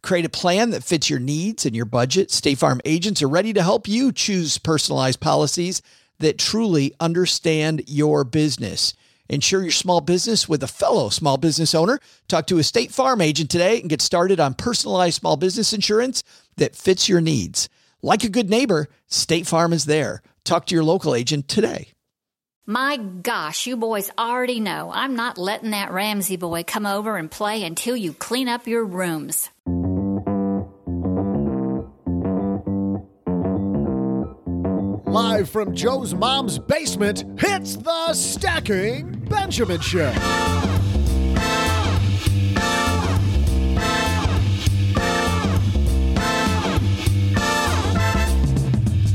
Create a plan that fits your needs and your budget. State Farm agents are ready to help you choose personalized policies that truly understand your business. Insure your small business with a fellow small business owner. Talk to a State Farm agent today and get started on personalized small business insurance that fits your needs. Like a good neighbor, State Farm is there. Talk to your local agent today. My gosh, you boys already know I'm not letting that Ramsey boy come over and play until you clean up your rooms. Live from Joe's mom's basement, it's the Stacking Benjamin Show.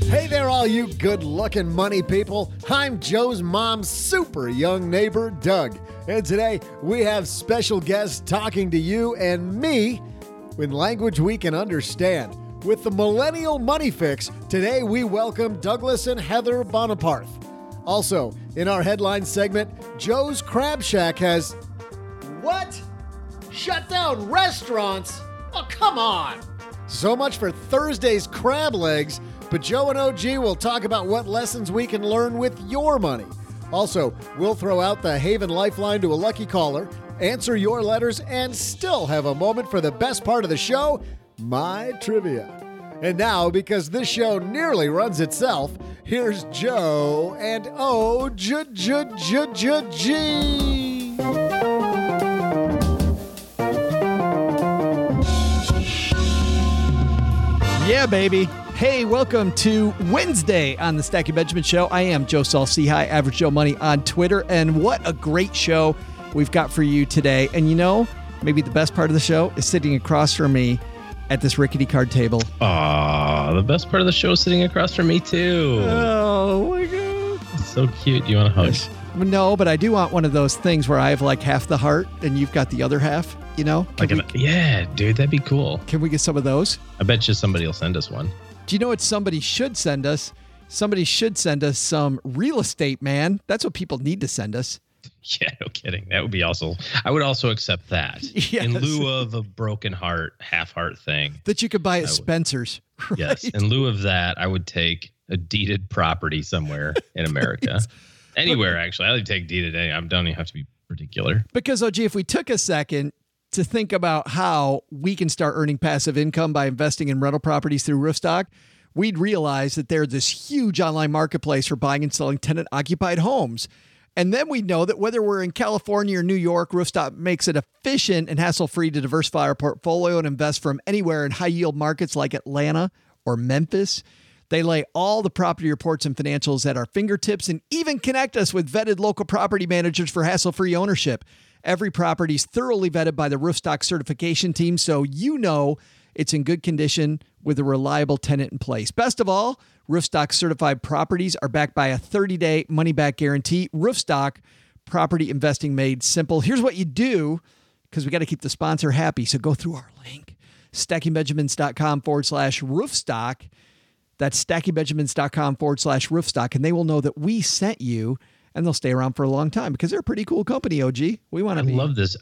Hey there, all you good-looking money people. I'm Joe's mom's super young neighbor, Doug. And today, we have special guests talking to you and me in language we can understand. With the Millennial Money Fix, today we welcome Douglas and Heather Boneparth. Also, in our headline segment, Joe's Crab Shack has... What? Shut down restaurants? Oh, come on! So much for Thursday's crab legs, but Joe and OG will talk about what lessons we can learn with your money. Also, we'll throw out the Haven Lifeline to a lucky caller, answer your letters, and still have a moment for the best part of the show... My trivia. And now, because this show nearly runs itself, here's Joe and O-J-J-J-J-G. Yeah, baby. Hey, welcome to Wednesday on the Stacking Benjamin Show. I am Joe Saul-Sehy, Average Joe Money on Twitter. And what a great show we've got for you today. And you know, maybe the best part of the show is sitting across from me at this rickety card table. Aww, the best part of the show is sitting across from me, too. Oh, my God. It's so cute. Do you want a hug? No, but I do want one of those things where I have like half the heart and you've got the other half, you know? Yeah, dude, that'd be cool. Can we get some of those? I bet you somebody will send us one. Do you know what somebody should send us? Somebody should send us some real estate, man. That's what people need to send us. Yeah, no kidding. That would be also, I would also accept that. Yes. In lieu of a broken heart, half heart thing. That you could buy at Spencer's. Right? Yes. In lieu of that, I would take a deeded property somewhere in America. Anywhere, actually. I would take deeded. I don't even have to be particular. Because, OG, if we took a second to think about how we can start earning passive income by investing in rental properties through Roofstock, we'd realize that there's this huge online marketplace for buying and selling tenant-occupied homes. And then we know that whether we're in California or New York, Roofstock makes it efficient and hassle-free to diversify our portfolio and invest from anywhere in high-yield markets like Atlanta or Memphis. They lay all the property reports and financials at our fingertips and even connect us with vetted local property managers for hassle-free ownership. Every property is thoroughly vetted by the Roofstock certification team, so you know it's in good condition with a reliable tenant in place. Best of all, Roofstock certified properties are backed by a 30-day money-back guarantee. Roofstock, property investing made simple. Here's what you do, because we got to keep the sponsor happy. So go through our link, StackingBenjamins.com/Roofstock. That's StackingBenjamins.com/Roofstock. And they will know that we sent you, and they'll stay around for a long time because they're a pretty cool company, OG. We want to be. I love this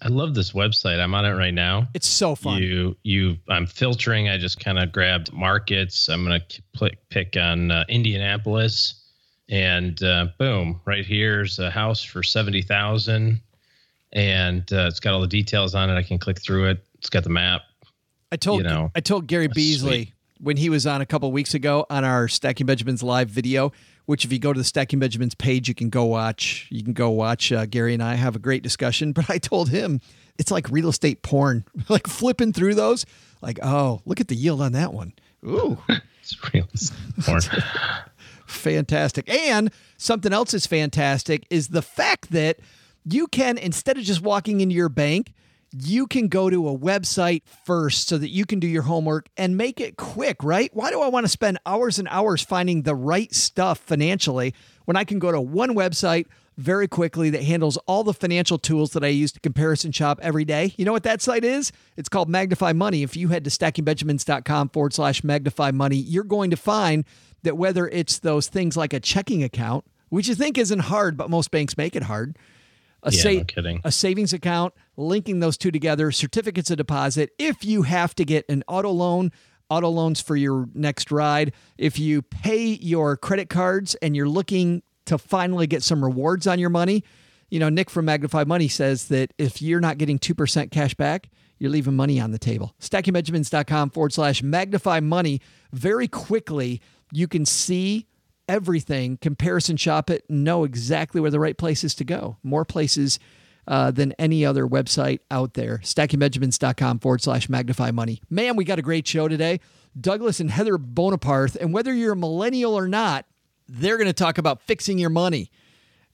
website. I'm on it right now. It's so fun. I'm filtering. I just kind of grabbed markets. I'm going to pick on Indianapolis, and boom, right here's a house for $70,000, and it's got all the details on it. I can click through it. It's got the map. I told Gary Beasley when he was on a couple of weeks ago on our Stacking Benjamins live video, which if you go to the Stacking Benjamins page, you can go watch. You can go watch Gary and I have a great discussion. But I told him it's like real estate porn, like flipping through those. Like, oh, look at the yield on that one. Ooh, it's real estate porn. Fantastic. And something else is fantastic is the fact that you can, instead of just walking into your bank, you can go to a website first so that you can do your homework and make it quick, right? Why do I want to spend hours and hours finding the right stuff financially when I can go to one website very quickly that handles all the financial tools that I use to comparison shop every day? You know what that site is? It's called Magnify Money. If you head to stackingbenjamins.com/Magnify Money, you're going to find that whether it's those things like a checking account, which you think isn't hard, but most banks make it hard, a savings account, linking those two together, certificates of deposit. If you have to get an auto loans for your next ride, if you pay your credit cards and you're looking to finally get some rewards on your money, you know, Nick from Magnify Money says that if you're not getting 2% cash back, you're leaving money on the table. StackingBenjamins.com/Magnify Money. Very quickly, you can see everything, comparison shop it, know exactly where the right place is to go. More places than any other website out there. StackingBenjamins.com/Magnify Money. Man, we got a great show today. Douglas and Heather Boneparth, and whether you're a millennial or not, they're going to talk about fixing your money,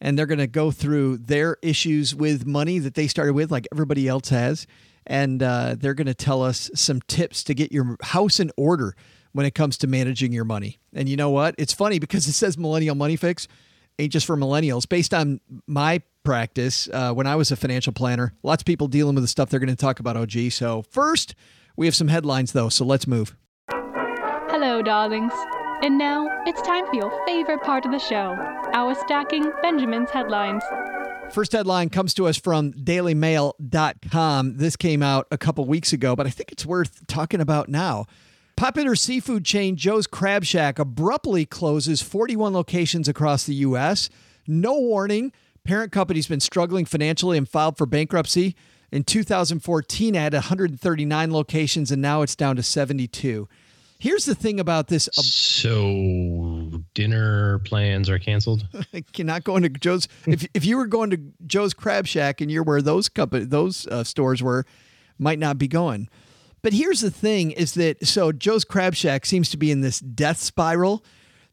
and they're going to go through their issues with money that they started with like everybody else has, and they're going to tell us some tips to get your house in order when it comes to managing your money. And you know what? It's funny because it says Millennial Money Fix ain't just for millennials. Based on my practice, when I was a financial planner, lots of people dealing with the stuff they're going to talk about, OG. So first, we have some headlines, though, so let's move. Hello, darlings. And now it's time for your favorite part of the show, our Stacking Benjamin's headlines. First headline comes to us from dailymail.com. This came out a couple weeks ago, but I think it's worth talking about now. Popular seafood chain Joe's Crab Shack abruptly closes 41 locations across the U.S. No warning. Parent company's been struggling financially and filed for bankruptcy. In 2014, it had 139 locations, and now it's down to 72. Here's the thing about this. So dinner plans are canceled? Cannot go into Joe's. If you were going to Joe's Crab Shack and you're where those stores were, might not be going. But here's the thing is that, so Joe's Crab Shack seems to be in this death spiral.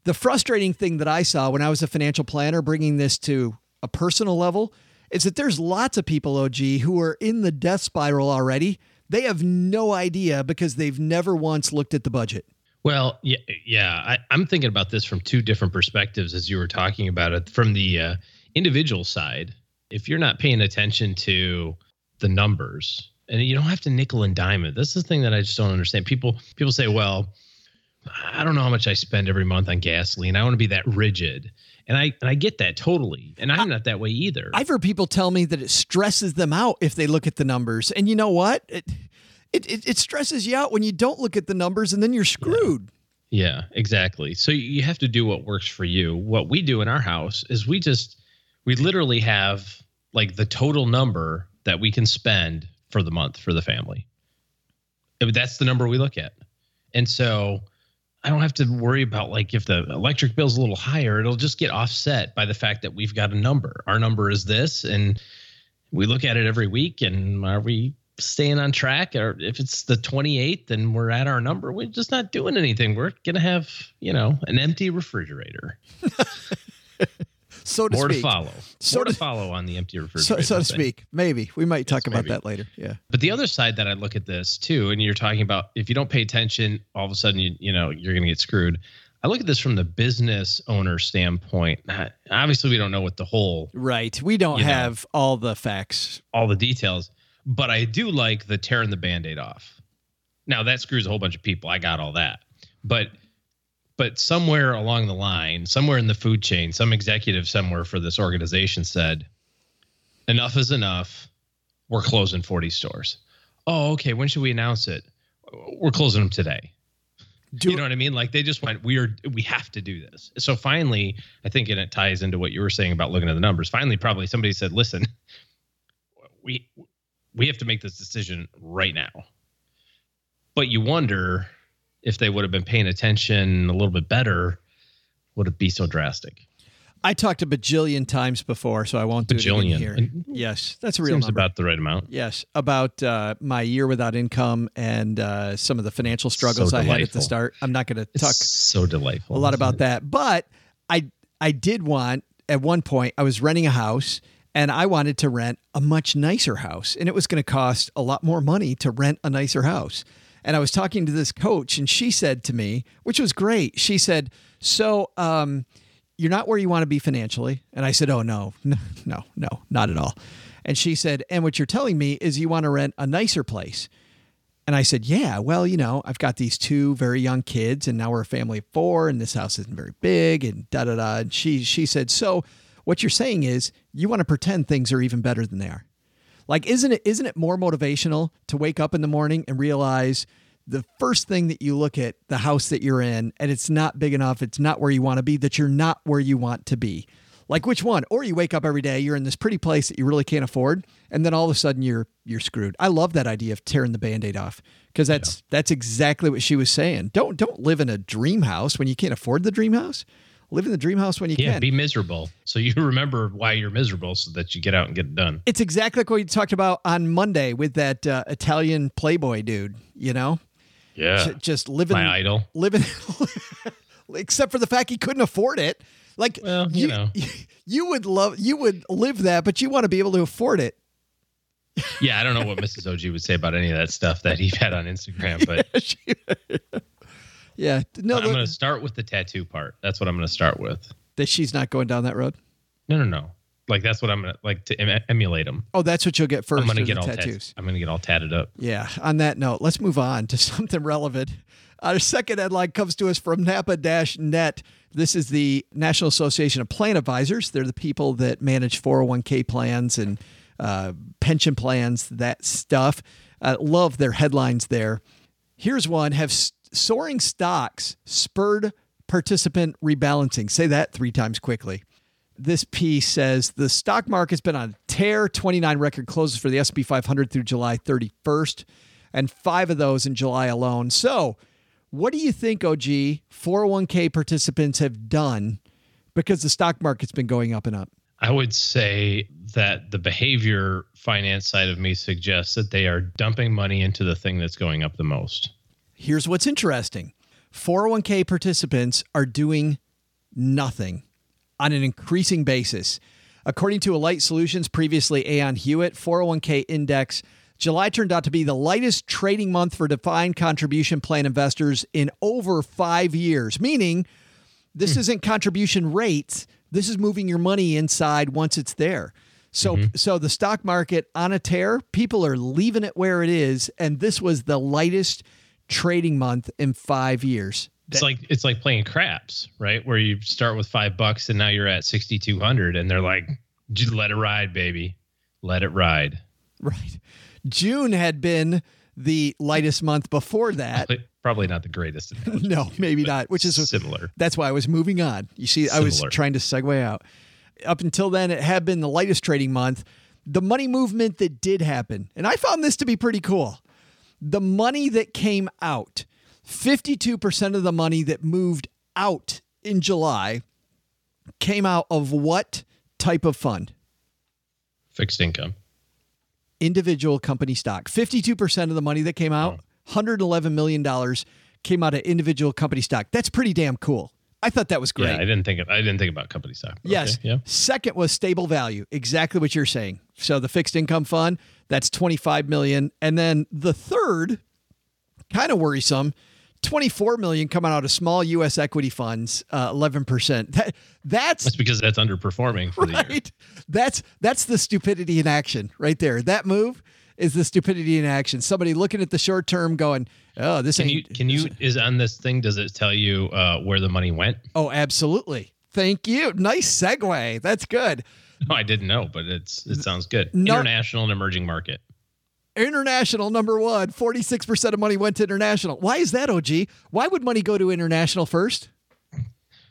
The frustrating thing that I saw when I was a financial planner, bringing this to a personal level, is that there's lots of people, OG, who are in the death spiral already. They have no idea because they've never once looked at the budget. Well, yeah. I'm thinking about this from two different perspectives as you were talking about it. From the individual side, if you're not paying attention to the numbers, and you don't have to nickel and dime it. That's the thing that I just don't understand. People say, well, I don't know how much I spend every month on gasoline. I want to be that rigid. And I get that totally. And I'm not that way either. I've heard people tell me that it stresses them out if they look at the numbers. And you know what? It stresses you out when you don't look at the numbers, and then you're screwed. Yeah, exactly. So you have to do what works for you. What we do in our house is we literally have like the total number that we can spend for the month for the family. That's the number we look at. And so I don't have to worry about like if the electric bill's a little higher, it'll just get offset by the fact that we've got a number. Our number is this, and we look at it every week, and are we staying on track? Or if it's the 28th and we're at our number, we're just not doing anything. We're going to have, an empty refrigerator. So to speak. More to follow on the empty refrigerator. So to speak. Maybe. We might talk about that later. Yeah. But the other side that I look at this too, and you're talking about if you don't pay attention, all of a sudden you're going to get screwed. I look at this from the business owner standpoint. Obviously, we don't know what the whole. Right. We don't have all the facts, all the details, but I do like the tearing the Band-Aid off. Now that screws a whole bunch of people. I got all that. But somewhere along the line, somewhere in the food chain, some executive somewhere for this organization said, enough is enough. We're closing 40 stores. Oh, okay. When should we announce it? We're closing them today. You know what I mean? Like they just went, we have to do this. So finally, I think, and it ties into what you were saying about looking at the numbers. Finally, probably somebody said, listen, we have to make this decision right now. But you wonder if they would have been paying attention a little bit better, would it be so drastic? I talked a bajillion times before, so I won't do it here. Yes, that's a real number. Seems about the right amount. Yes, about my year without income and some of the financial struggles I had at the start. I'm not going to talk a lot about that, but I did want, at one point, I was renting a house And I wanted to rent a much nicer house. And it was going to cost a lot more money to rent a nicer house. And I was talking to this coach and she said to me, which was great. She said, so you're not where you want to be financially. And I said, oh, no, not at all. And she said, and what you're telling me is you want to rent a nicer place. And I said, yeah, well, you know, I've got these two very young kids and now we're a family of four and this house isn't very big and da-da-da. And she said, so what you're saying is you want to pretend things are even better than they are. Like, isn't it more motivational to wake up in the morning and realize the first thing that you look at the house that you're in and it's not big enough, it's not where you want to be, that you're not where you want to be? Like, which one? Or you wake up every day, you're in this pretty place that you really can't afford, and then all of a sudden you're screwed. I love that idea of tearing the Band-Aid off, because that's exactly what she was saying. Don't live in a dream house when you can't afford the dream house. Live in the dream house when you can. Yeah, be miserable. So you remember why you're miserable so that you get out and get it done. It's exactly like what you talked about on Monday with that Italian Playboy dude, you know? Yeah. Just living. My idol. Living, except for the fact he couldn't afford it. Like, well, you know. You would live that, but you want to be able to afford it. Yeah, I don't know what Mrs. OG would say about any of that stuff that he had on Instagram, but... Yeah. No, I'm going to start with the tattoo part. That's what I'm going to start with. That she's not going down that road? No. Like, that's what I'm going to, like, to emulate them. Oh, that's what you'll get first. I'm going to get all tattoos. I'm going to get all tatted up. Yeah. On that note, let's move on to something relevant. Our second headline comes to us from Napa-Net. This is the National Association of Plan Advisors. They're the people that manage 401k plans and pension plans, that stuff. Love their headlines there. Here's one. Have soaring stocks spurred participant rebalancing? Say that three times quickly. This piece says the stock market's been on a tear. 29 record closes for the S&P 500 through July 31st, and 5 of those in July alone. So what do you think, OG, 401k participants have done because the stock market's been going up and up? I would say that the behavior finance side of me suggests that they are dumping money into the thing that's going up the most. Here's what's interesting. 401k participants are doing nothing on an increasing basis. According to Alight Solutions, previously Aon Hewitt, 401k index, July turned out to be the lightest trading month for defined contribution plan investors in over 5 years, meaning this isn't contribution rates. This is moving your money inside once it's there. So the stock market on a tear, people are leaving it where it is, and this was the lightest trading month in 5 years. It's like playing craps, right? Where you start with $5 and now you're at 6,200 and they're like, just let it ride, baby. Let it ride. Right. June had been the lightest month before that. Probably not the greatest. No, maybe not, which is similar. That's why I was moving on. You see, similar. I was trying to segue out. Up until then, it had been the lightest trading month. The money movement that did happen, and I found this to be pretty cool. The money that came out, 52% of the money that moved out in July came out of what type of fund? Fixed income. Individual company stock. 52% of the money that came out, $111 million, came out of individual company stock. That's pretty damn cool. I thought that was great. Yeah, I didn't think about company stock. Yes. Okay, yeah. Second was stable value. Exactly what you're saying. So the fixed income fund, that's 25 million. And then the third, kind of worrisome, 24 million coming out of small U.S. equity funds, 11%. That's because that's underperforming for the year. That's the stupidity in action right there. That move is the stupidity in action. Somebody looking at the short term going, oh, this ain't... Is on this thing, does it tell you where the money went? Oh, absolutely. Thank you. Nice segue. That's good. No, I didn't know, but it sounds good. International and emerging market. International, number one. 46% of money went to international. Why is that, OG? Why would money go to international first?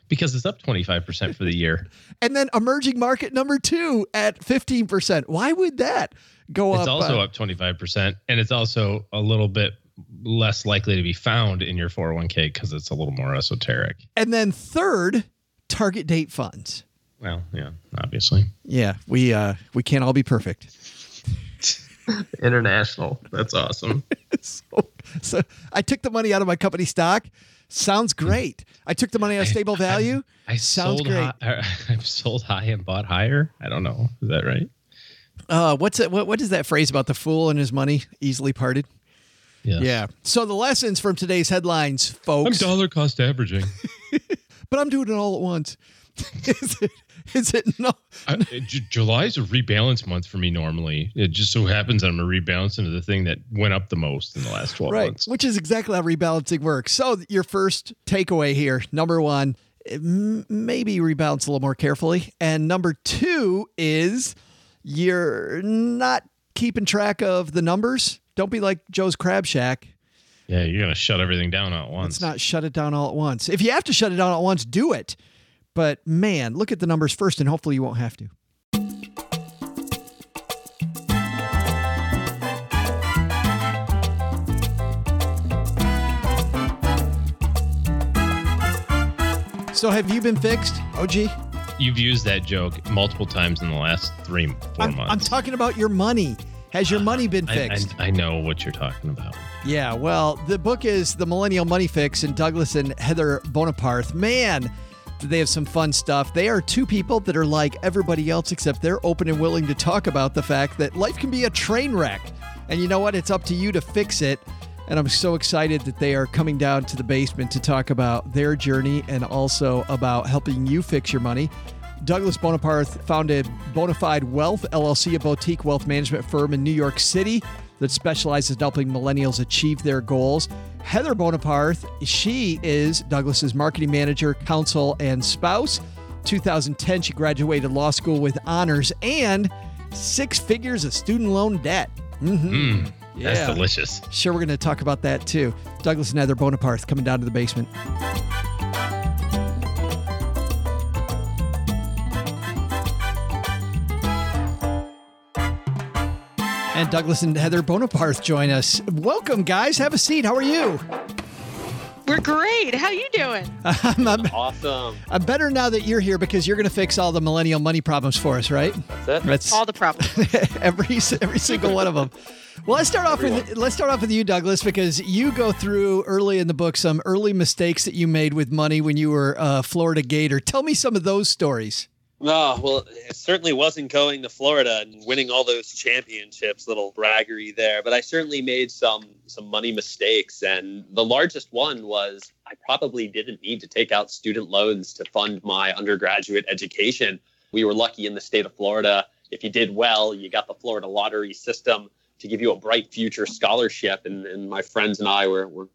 Because it's up 25% for the year. And then emerging market number two at 15%. Why would that go up? It's also up 25%. And it's also a little bit less likely to be found in your 401k because it's a little more esoteric. And then third, target date funds. Well, yeah, obviously. Yeah, we can't all be perfect. International. That's awesome. So I took the money out of my company stock. Sounds great. I took the money out of stable value. I sold high and bought higher. I don't know. Is that right? What is that phrase about the fool and his money easily parted? Yeah. So the lessons from today's headlines, folks. I'm dollar cost averaging, but I'm doing it all at once. Is it no? July is a rebalance month for me normally. It just so happens I'm a rebalance into the thing that went up the most in the last 12 months. Which is exactly how rebalancing works. So your first takeaway here, number one, maybe rebalance a little more carefully. And number two is you're not keeping track of the numbers. Don't be like Joe's Crab Shack. Yeah, you're going to shut everything down all at once. Let's not shut it down all at once. If you have to shut it down all at once, do it. But man, look at the numbers first and hopefully you won't have to. So have you been fixed, OG? You've used that joke multiple times in the last four months. I'm talking about your money. Has your money been fixed? I know what you're talking about. Yeah, well, the book is The Millennial Money Fix, and Douglas and Heather Boneparth. Man, do they have some fun stuff. They are two people that are like everybody else, except they're open and willing to talk about the fact that life can be a train wreck. And you know what? It's up to you to fix it. And I'm so excited that they are coming down to the basement to talk about their journey and also about helping you fix your money. Douglas Boneparth founded Bonafide Wealth, LLC, a boutique wealth management firm in New York City that specializes in helping millennials achieve their goals. Heather Boneparth, she is Douglas's marketing manager, counsel, and spouse. 2010, she graduated law school with honors and 6 figures of student loan debt. Mm-hmm. That's delicious. Sure, we're going to talk about that too. Douglas and Heather Boneparth coming down to the basement. And Douglas and Heather Boneparth join us. Welcome, guys. Have a seat. How are you? We're great. How are you doing? I'm awesome. I'm better now that you're here because you're going to fix all the millennial money problems for us, right? That's it. That's all the problems. every single one of them. Well, let's start off with you, Douglas, because you go through early in the book some early mistakes that you made with money when you were a Florida Gator. Tell me some of those stories. Oh, well, it certainly wasn't going to Florida and winning all those championships, little braggery there. But I certainly made some money mistakes. And the largest one was I probably didn't need to take out student loans to fund my undergraduate education. We were lucky in the state of Florida. If you did well, you got the Florida lottery system to give you a bright future scholarship. And my friends and I were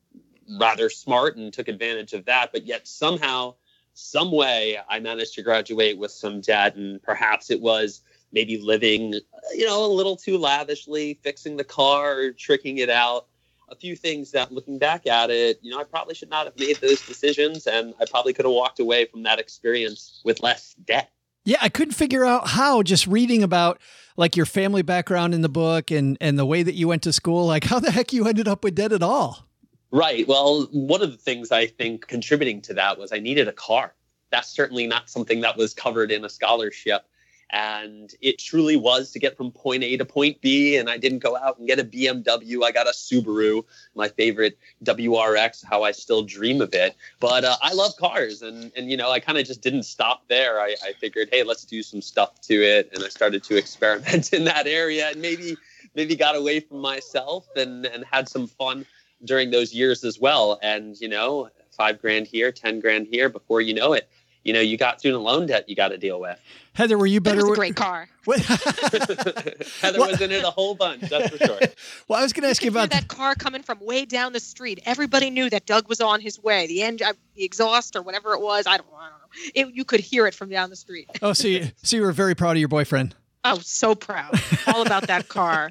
rather smart and took advantage of that. But yet somehow, some way, I managed to graduate with some debt, and perhaps it was maybe living, a little too lavishly, fixing the car, or tricking it out. A few things that, looking back at it, I probably should not have made those decisions, and I probably could have walked away from that experience with less debt. Yeah, I couldn't figure out how, just reading about like your family background in the book and the way that you went to school, like how the heck you ended up with debt at all. Right. Well, one of the things I think contributing to that was I needed a car. That's certainly not something that was covered in a scholarship. And it truly was to get from point A to point B. And I didn't go out and get a BMW. I got a Subaru, my favorite WRX, how I still dream of it. But I love cars. And I kind of just didn't stop there. I figured, hey, let's do some stuff to it. And I started to experiment in that area and maybe got away from myself and had some fun during those years as well. And, $5,000 here, $10,000 here, before you know it, you got student loan debt you got to deal with. Heather, were you better? That was a great car. Heather was in it a whole bunch, that's for sure. Well, I was going to ask you about that car coming from way down the street. Everybody knew that Doug was on his way. The engine, the exhaust or whatever it was, I don't know. You could hear it from down the street. Oh, so you were very proud of your boyfriend. Oh, so proud. All about that car.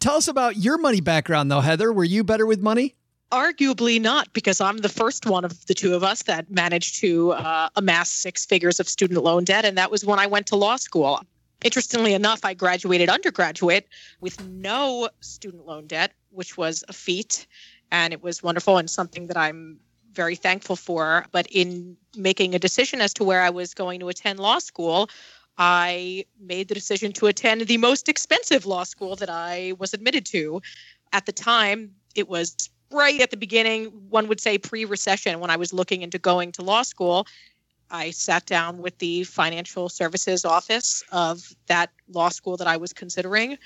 Tell us about your money background, though, Heather. Were you better with money? Arguably not, because I'm the first one of the two of us that managed to amass 6 figures of student loan debt, and that was when I went to law school. Interestingly enough, I graduated undergraduate with no student loan debt, which was a feat, and it was wonderful and something that I'm very thankful for. But in making a decision as to where I was going to attend law school, I made the decision to attend the most expensive law school that I was admitted to. At the time, it was right at the beginning, one would say pre-recession, when I was looking into going to law school. I sat down with the financial services office of that law school that I was considering.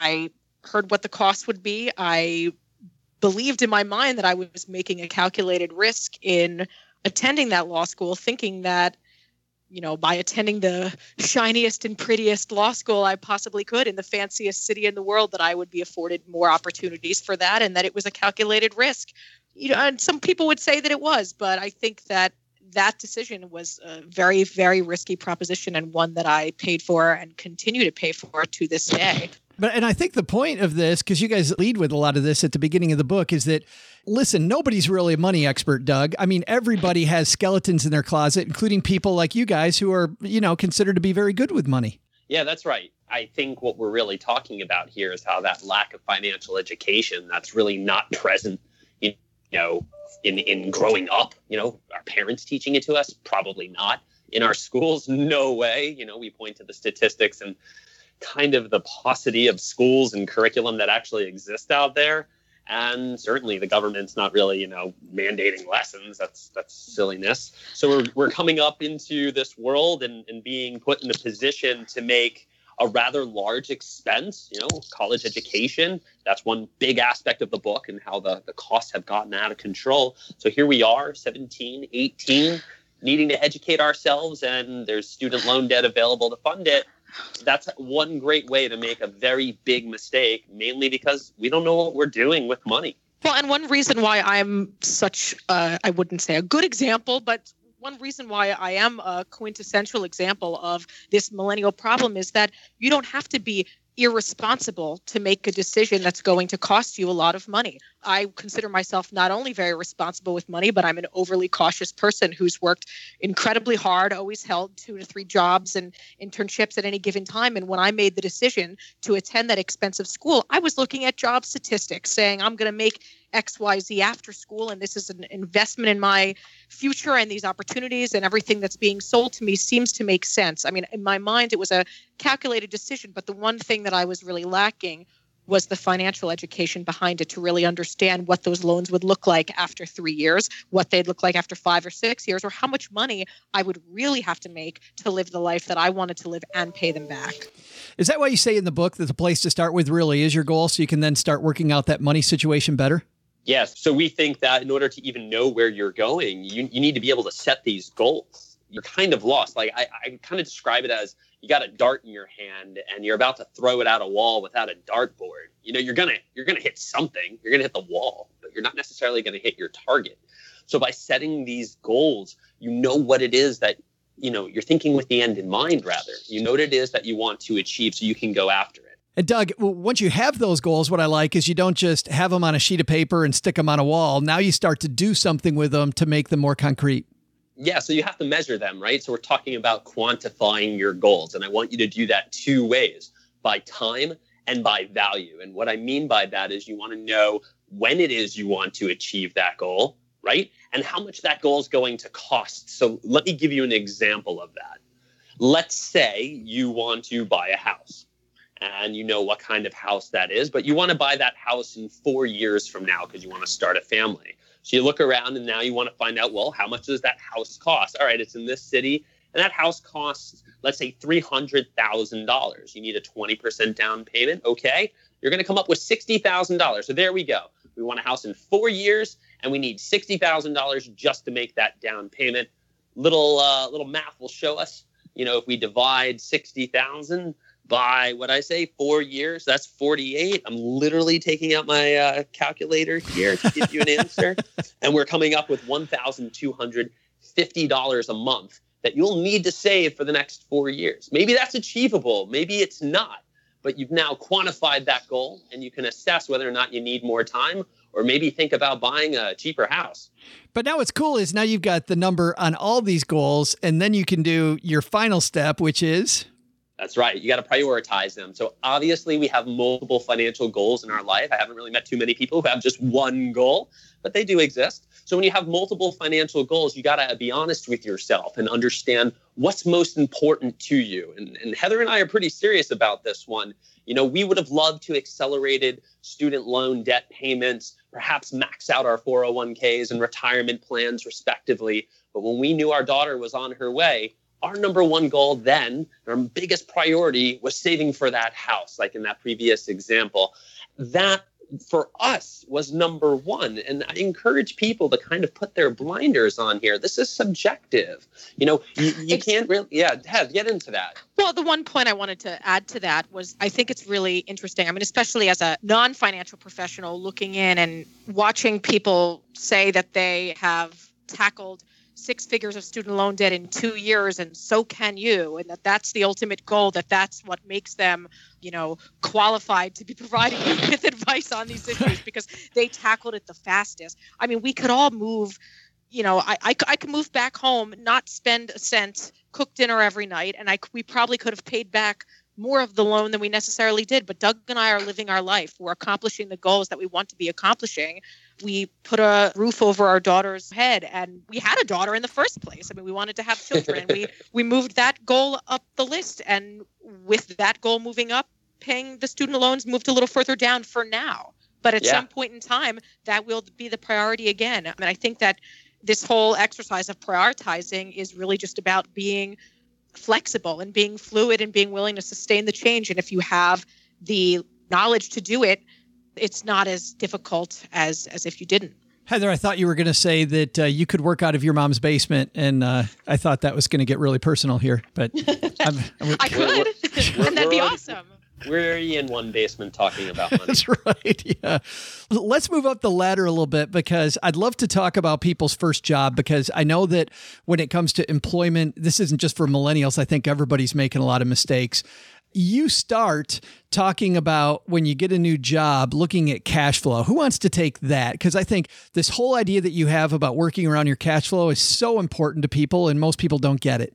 I heard what the cost would be. I believed in my mind that I was making a calculated risk in attending that law school, thinking that, you know, by attending the shiniest and prettiest law school I possibly could in the fanciest city in the world, that I would be afforded more opportunities for that, and that it was a calculated risk. You know, and some people would say that it was, but I think that that decision was a very, very risky proposition, and one that I paid for and continue to pay for to this day. But, and I think the point of this, because you guys lead with a lot of this at the beginning of the book, is that, listen, nobody's really a money expert, Doug. I mean, everybody has skeletons in their closet, including people like you guys who are, you know, considered to be very good with money. Yeah, that's right. I think what we're really talking about here is how that lack of financial education that's really not present, you know, in growing up, you know, our parents teaching it to us, probably not. In our schools, no way. You know, we point to the statistics and kind of the paucity of schools and curriculum that actually exist out there. And certainly the government's not really, you know, mandating lessons. That's silliness. So we're coming up into this world and being put in a position to make a rather large expense, you know, college education. That's one big aspect of the book and how the costs have gotten out of control. So here we are, 17, 18, needing to educate ourselves, and there's student loan debt available to fund it. That's one great way to make a very big mistake, mainly because we don't know what we're doing with money. Well, and one reason why I'm such, I wouldn't say a good example, but one reason why I am a quintessential example of this millennial problem is that you don't have to be irresponsible to make a decision that's going to cost you a lot of money. I consider myself not only very responsible with money, but I'm an overly cautious person who's worked incredibly hard, always held 2 to 3 jobs and internships at any given time. And when I made the decision to attend that expensive school, I was looking at job statistics saying, I'm going to make XYZ after school, and this is an investment in my future, and these opportunities and everything that's being sold to me seems to make sense. I mean, in my mind, it was a calculated decision, but the one thing that I was really lacking was the financial education behind it to really understand what those loans would look like after 3 years, what they'd look like after 5 or 6 years, or how much money I would really have to make to live the life that I wanted to live and pay them back. Is that why you say in the book that the place to start with really is your goal, so you can then start working out that money situation better? Yes. So we think that in order to even know where you're going, you need to be able to set these goals. You're kind of lost. Like I kind of describe it as you got a dart in your hand and you're about to throw it at a wall without a dartboard. You know, you're going to hit something. You're going to hit the wall, but you're not necessarily going to hit your target. So by setting these goals, you know what it is that, you know, you're thinking with the end in mind, rather. You know what it is that you want to achieve so you can go after it. And Doug, once you have those goals, what I like is you don't just have them on a sheet of paper and stick them on a wall. Now you start to do something with them to make them more concrete. Yeah, so you have to measure them, right? So we're talking about quantifying your goals. And I want you to do that two ways, by time and by value. And what I mean by that is you want to know when it is you want to achieve that goal, right? And how much that goal is going to cost. So let me give you an example of that. Let's say you want to buy a house. And you know what kind of house that is, but you want to buy that house in 4 years from now because you want to start a family. So you look around and now you want to find out, well, how much does that house cost? All right, it's in this city, and that house costs, let's say, $300,000. You need a 20% down payment. Okay, you're going to come up with $60,000. So there we go. We want a house in 4 years, and we need $60,000 just to make that down payment. Little math will show us, you know, if we divide 60,000 by what I say, 4 years, that's 48. I'm literally taking out my calculator here to give you an answer. And we're coming up with $1,250 a month that you'll need to save for the next 4 years. Maybe that's achievable. Maybe it's not. But you've now quantified that goal, and you can assess whether or not you need more time, or maybe think about buying a cheaper house. But now what's cool is now you've got the number on all these goals, and then you can do your final step, which is... That's right. You got to prioritize them. So obviously we have multiple financial goals in our life. I haven't really met too many people who have just one goal, but they do exist. So when you have multiple financial goals, you got to be honest with yourself and understand what's most important to you. And Heather and I are pretty serious about this one. You know, we would have loved to accelerated student loan debt payments, perhaps max out our 401ks and retirement plans respectively. But when we knew our daughter was on her way, our number one goal then, our biggest priority was saving for that house, like in that previous example. That for us was number one. And I encourage people to kind of put their blinders on here. This is subjective. You know, you can't really, Hev, get into that. Well, the one point I wanted to add to that was I think it's really interesting. I mean, especially as a non-financial professional looking in and watching people say that they have tackled six figures of student loan debt in 2 years, and so can you, and that's the ultimate goal, that's what makes them, you know, qualified to be providing you with advice on these issues because they tackled it the fastest. I mean, we could all move, you know, I could move back home, not spend a cent, cook dinner every night, and we probably could have paid back more of the loan than we necessarily did. But Doug and I are living our life. We're accomplishing the goals that we want to be accomplishing. We put a roof over our daughter's head, and we had a daughter in the first place. I mean, we wanted to have children. We moved that goal up the list, and with that goal moving up, paying the student loans moved a little further down for now. But at some point in time, that will be the priority again. I mean, I think that this whole exercise of prioritizing is really just about being flexible and being fluid and being willing to sustain the change. And if you have the knowledge to do it, it's not as difficult as if you didn't. Heather, I thought you were going to say that you could work out of your mom's basement, and I thought that was going to get really personal here. But I could, and that'd be awesome. We're in one basement talking about money. That's right, yeah. Let's move up the ladder a little bit, because I'd love to talk about people's first job, because I know that when it comes to employment, this isn't just for millennials. I think everybody's making a lot of mistakes. You start talking about when you get a new job, looking at cash flow. Who wants to take that? Because I think this whole idea that you have about working around your cash flow is so important to people, and most people don't get it.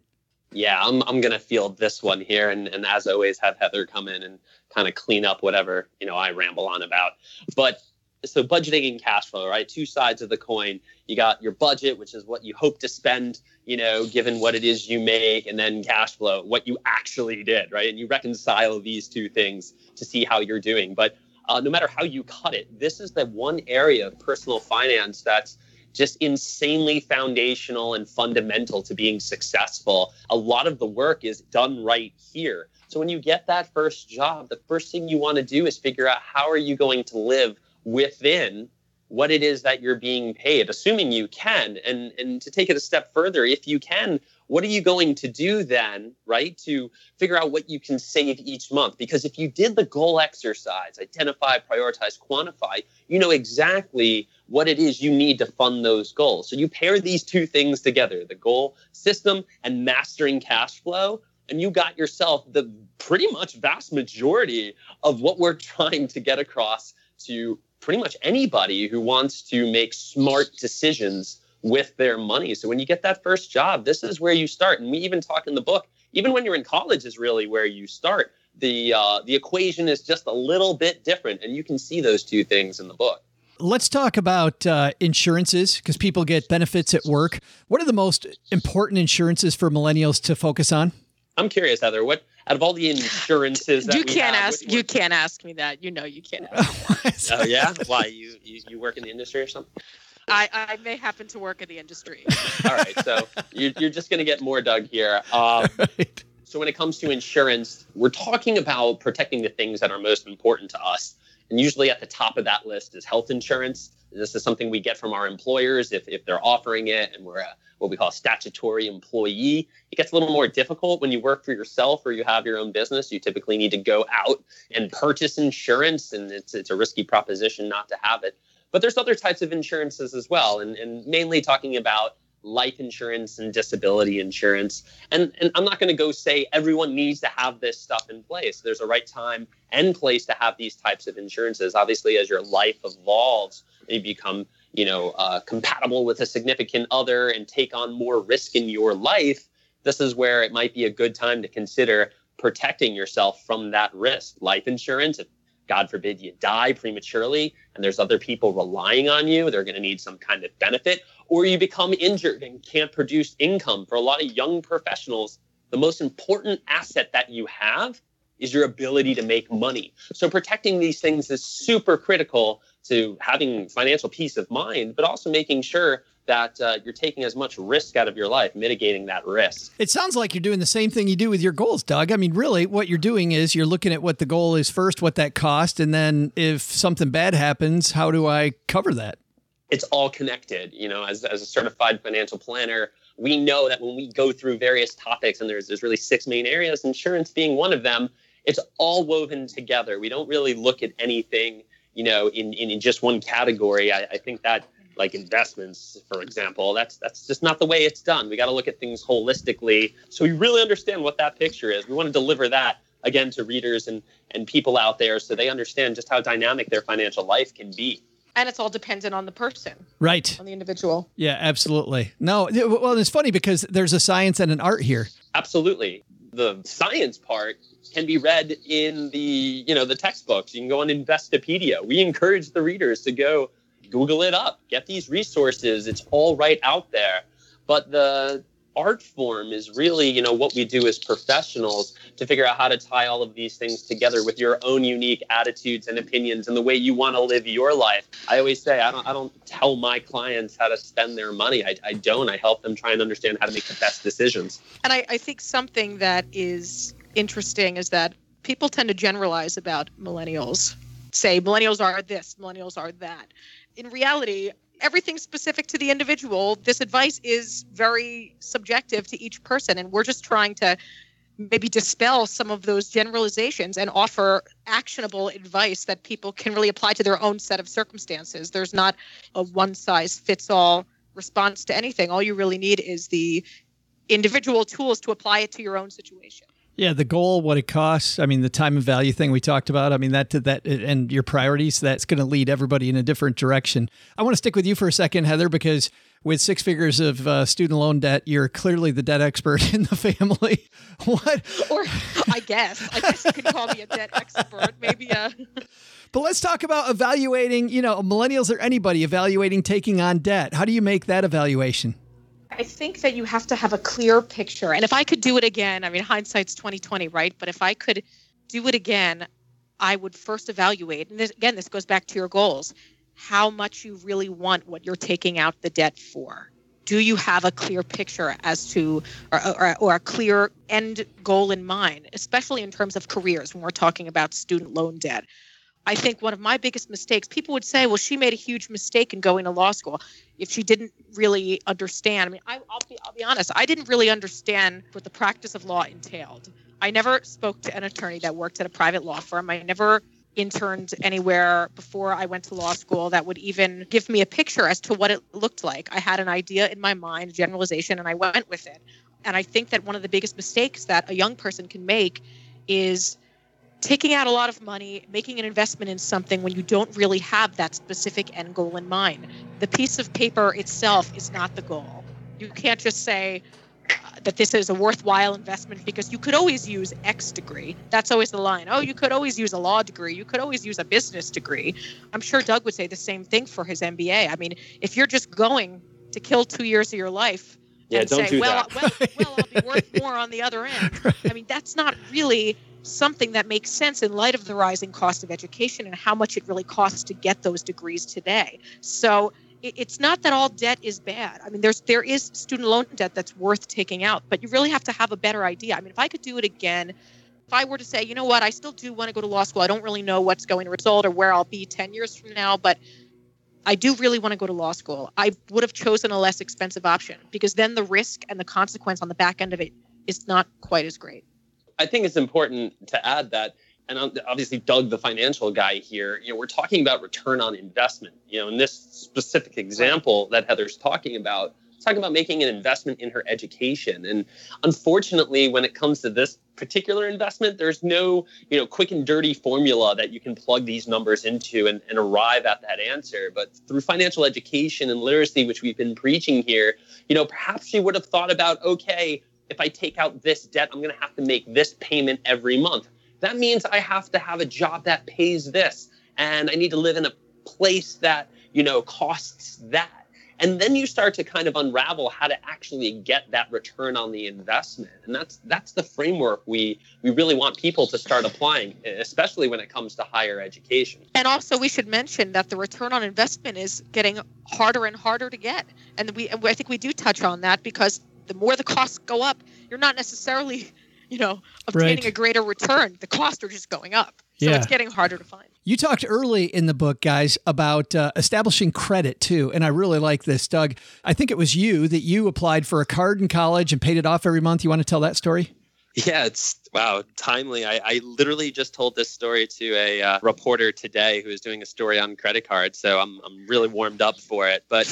Yeah, I'm going to field this one here and as always have Heather come in and kind of clean up whatever, you know, I ramble on about. But so budgeting and cash flow, right? Two sides of the coin. You got your budget, which is what you hope to spend, you know, given what it is you make, and then cash flow, what you actually did, right? And you reconcile these two things to see how you're doing. But no matter how you cut it, this is the one area of personal finance that's just insanely foundational and fundamental to being successful. A lot of the work is done right here. So when you get that first job, the first thing you want to do is figure out how are you going to live within what it is that you're being paid, assuming you can. And to take it a step further, if you can, what are you going to do then, right, to figure out what you can save each month? Because if you did the goal exercise, identify, prioritize, quantify, you know exactly what it is you need to fund those goals. So you pair these two things together, the goal system and mastering cash flow, and you got yourself the pretty much vast majority of what we're trying to get across to pretty much anybody who wants to make smart decisions with their money. So when you get that first job, this is where you start. And we even talk in the book, even when you're in college is really where you start. The equation is just a little bit different, and you can see those two things in the book. Let's talk about insurances, because people get benefits at work. What are the most important insurances for millennials to focus on? I'm curious, Heather, what out of all the insurances that you can't ask me that. You know you can't ask me that. Oh, yeah? Why? You work in the industry or something? I may happen to work in the industry. All right. So you're just going to get more, Doug, here. Right. So when it comes to insurance, we're talking about protecting the things that are most important to us. And usually at the top of that list is health insurance. This is something we get from our employers if they're offering it, and we're what we call a statutory employee. It gets a little more difficult when you work for yourself or you have your own business. You typically need to go out and purchase insurance, and it's a risky proposition not to have it. But there's other types of insurances as well, and mainly talking about life insurance and disability insurance. And I'm not going to go say everyone needs to have this stuff in place. There's a right time and place to have these types of insurances. Obviously, as your life evolves, you become, you know, compatible with a significant other and take on more risk in your life. This is where it might be a good time to consider protecting yourself from that risk. Life insurance, if God forbid you die prematurely and there's other people relying on you, they're going to need some kind of benefit. Or you become injured and can't produce income. For a lot of young professionals, the most important asset that you have is your ability to make money. So protecting these things is super critical to having financial peace of mind, but also making sure that you're taking as much risk out of your life, mitigating that risk. It sounds like you're doing the same thing you do with your goals, Doug. I mean, really, what you're doing is you're looking at what the goal is first, what that cost, and then if something bad happens, how do I cover that? It's all connected. You know, as a certified financial planner, we know that when we go through various topics, and there's really six main areas, insurance being one of them, it's all woven together. We don't really look at anything, you know, in just one category. I think that, like investments, for example, that's just not the way it's done. We got to look at things holistically, so we really understand what that picture is. We want to deliver that, again, to readers and people out there so they understand just how dynamic their financial life can be. And it's all dependent on the person. Right. On the individual. Yeah, absolutely. No, well, it's funny because there's a science and an art here. Absolutely. The science part can be read in the, you know, the textbooks. You can go on Investopedia. We encourage the readers to go Google it up, get these resources. It's all right out there. But the art form is really, you know, what we do as professionals to figure out how to tie all of these things together with your own unique attitudes and opinions and the way you want to live your life. I always say, I don't tell my clients how to spend their money. I help them try and understand how to make the best decisions. And I think something that is interesting is that people tend to generalize about millennials, say millennials are this, millennials are that. In reality, everything's specific to the individual. This advice is very subjective to each person, and we're just trying to maybe dispel some of those generalizations and offer actionable advice that people can really apply to their own set of circumstances. There's not a one-size-fits-all response to anything. All you really need is the individual tools to apply it to your own situation. Yeah, the goal, what it costs. I mean, the time and value thing we talked about. I mean, that and your priorities, that's going to lead everybody in a different direction. I want to stick with you for a second, Heather, because with six figures of student loan debt, you're clearly the debt expert in the family. What? Or I guess you could call me a debt expert, maybe. But let's talk about evaluating, you know, millennials or anybody evaluating taking on debt. How do you make that evaluation? I think that you have to have a clear picture. And if I could do it again, I mean, hindsight's 20/20, right? But if I could do it again, I would first evaluate. And this goes back to your goals, how much you really want what you're taking out the debt for. Do you have a clear picture as to, or a clear end goal in mind, especially in terms of careers when we're talking about student loan debt? I think one of my biggest mistakes, people would say, well, she made a huge mistake in going to law school if she didn't really understand. I mean, I'll be honest. I didn't really understand what the practice of law entailed. I never spoke to an attorney that worked at a private law firm. I never interned anywhere before I went to law school that would even give me a picture as to what it looked like. I had an idea in my mind, generalization, and I went with it. And I think that one of the biggest mistakes that a young person can make is taking out a lot of money, making an investment in something when you don't really have that specific end goal in mind. The piece of paper itself is not the goal. You can't just say that this is a worthwhile investment because you could always use X degree. That's always the line. Oh, you could always use a law degree. You could always use a business degree. I'm sure Doug would say the same thing for his MBA. I mean, if you're just going to kill 2 years of your life and say, well, I'll be worth more on the other end. Right. I mean, that's not really something that makes sense in light of the rising cost of education and how much it really costs to get those degrees today. So it's not that all debt is bad. I mean, there is student loan debt that's worth taking out, but you really have to have a better idea. I mean, if I could do it again, if I were to say, you know what, I still do want to go to law school. I don't really know what's going to result or where I'll be 10 years from now, but I do really want to go to law school. I would have chosen a less expensive option because then the risk and the consequence on the back end of it is not quite as great. I think it's important to add that, and obviously Doug, the financial guy here, you know, we're talking about return on investment. You know, in this specific example that Heather's talking about making an investment in her education. And unfortunately, when it comes to this particular investment, there's no, you know, quick and dirty formula that you can plug these numbers into and arrive at that answer. But through financial education and literacy, which we've been preaching here, you know, perhaps she would have thought about, okay, if I take out this debt, I'm going to have to make this payment every month. That means I have to have a job that pays this, and I need to live in a place that, you know, costs that. And then you start to kind of unravel how to actually get that return on the investment. And that's the framework we really want people to start applying, especially when it comes to higher education. And also we should mention that the return on investment is getting harder and harder to get. And I think we do touch on that, because the more the costs go up, you're not necessarily, you know, obtaining a greater return. The costs are just going up. So it's getting harder to find. You talked early in the book, guys, about establishing credit, too. And I really like this, Doug. I think it was you that you applied for a card in college and paid it off every month. You want to tell that story? Yeah, it's, wow, timely. I literally just told this story to a reporter today who was doing a story on credit cards. So I'm really warmed up for it. But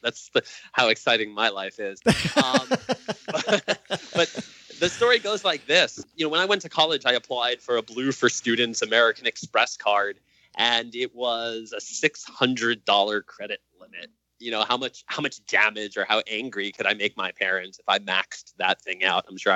that's how exciting my life is. But the story goes like this. You know, when I went to college, I applied for a Blue for Students American Express card, and it was a $600 credit limit. You know, how much damage or how angry could I make my parents if I maxed that thing out? I'm sure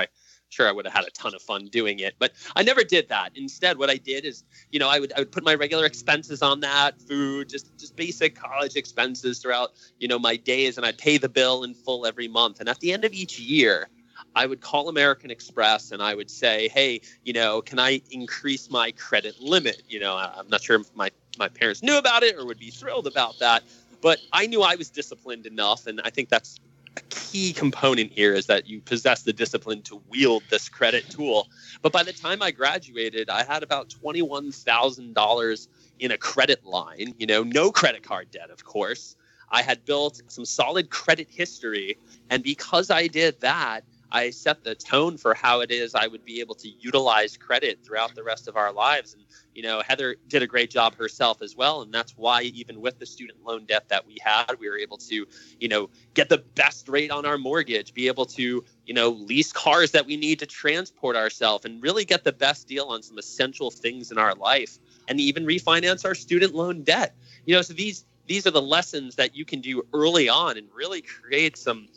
I would have had a ton of fun doing it, but I never did that. Instead, what I did is, you know, I would put my regular expenses on that, food, just basic college expenses throughout, you know, my days, and I'd pay the bill in full every month. And at the end of each year, I would call American Express and I would say, hey, you know, can I increase my credit limit? You know, I'm not sure if my parents knew about it or would be thrilled about that, but I knew I was disciplined enough. And I think that's a key component here, is that you possess the discipline to wield this credit tool. But by the time I graduated, I had about $21,000 in a credit line, you know, no credit card debt, of course. I had built some solid credit history. And because I did that, I set the tone for how it is I would be able to utilize credit throughout the rest of our lives. And, you know, Heather did a great job herself as well. And that's why even with the student loan debt that we had, we were able to, you know, get the best rate on our mortgage, be able to, you know, lease cars that we need to transport ourselves, and really get the best deal on some essential things in our life, and even refinance our student loan debt. You know, so these are the lessons that you can do early on and really create some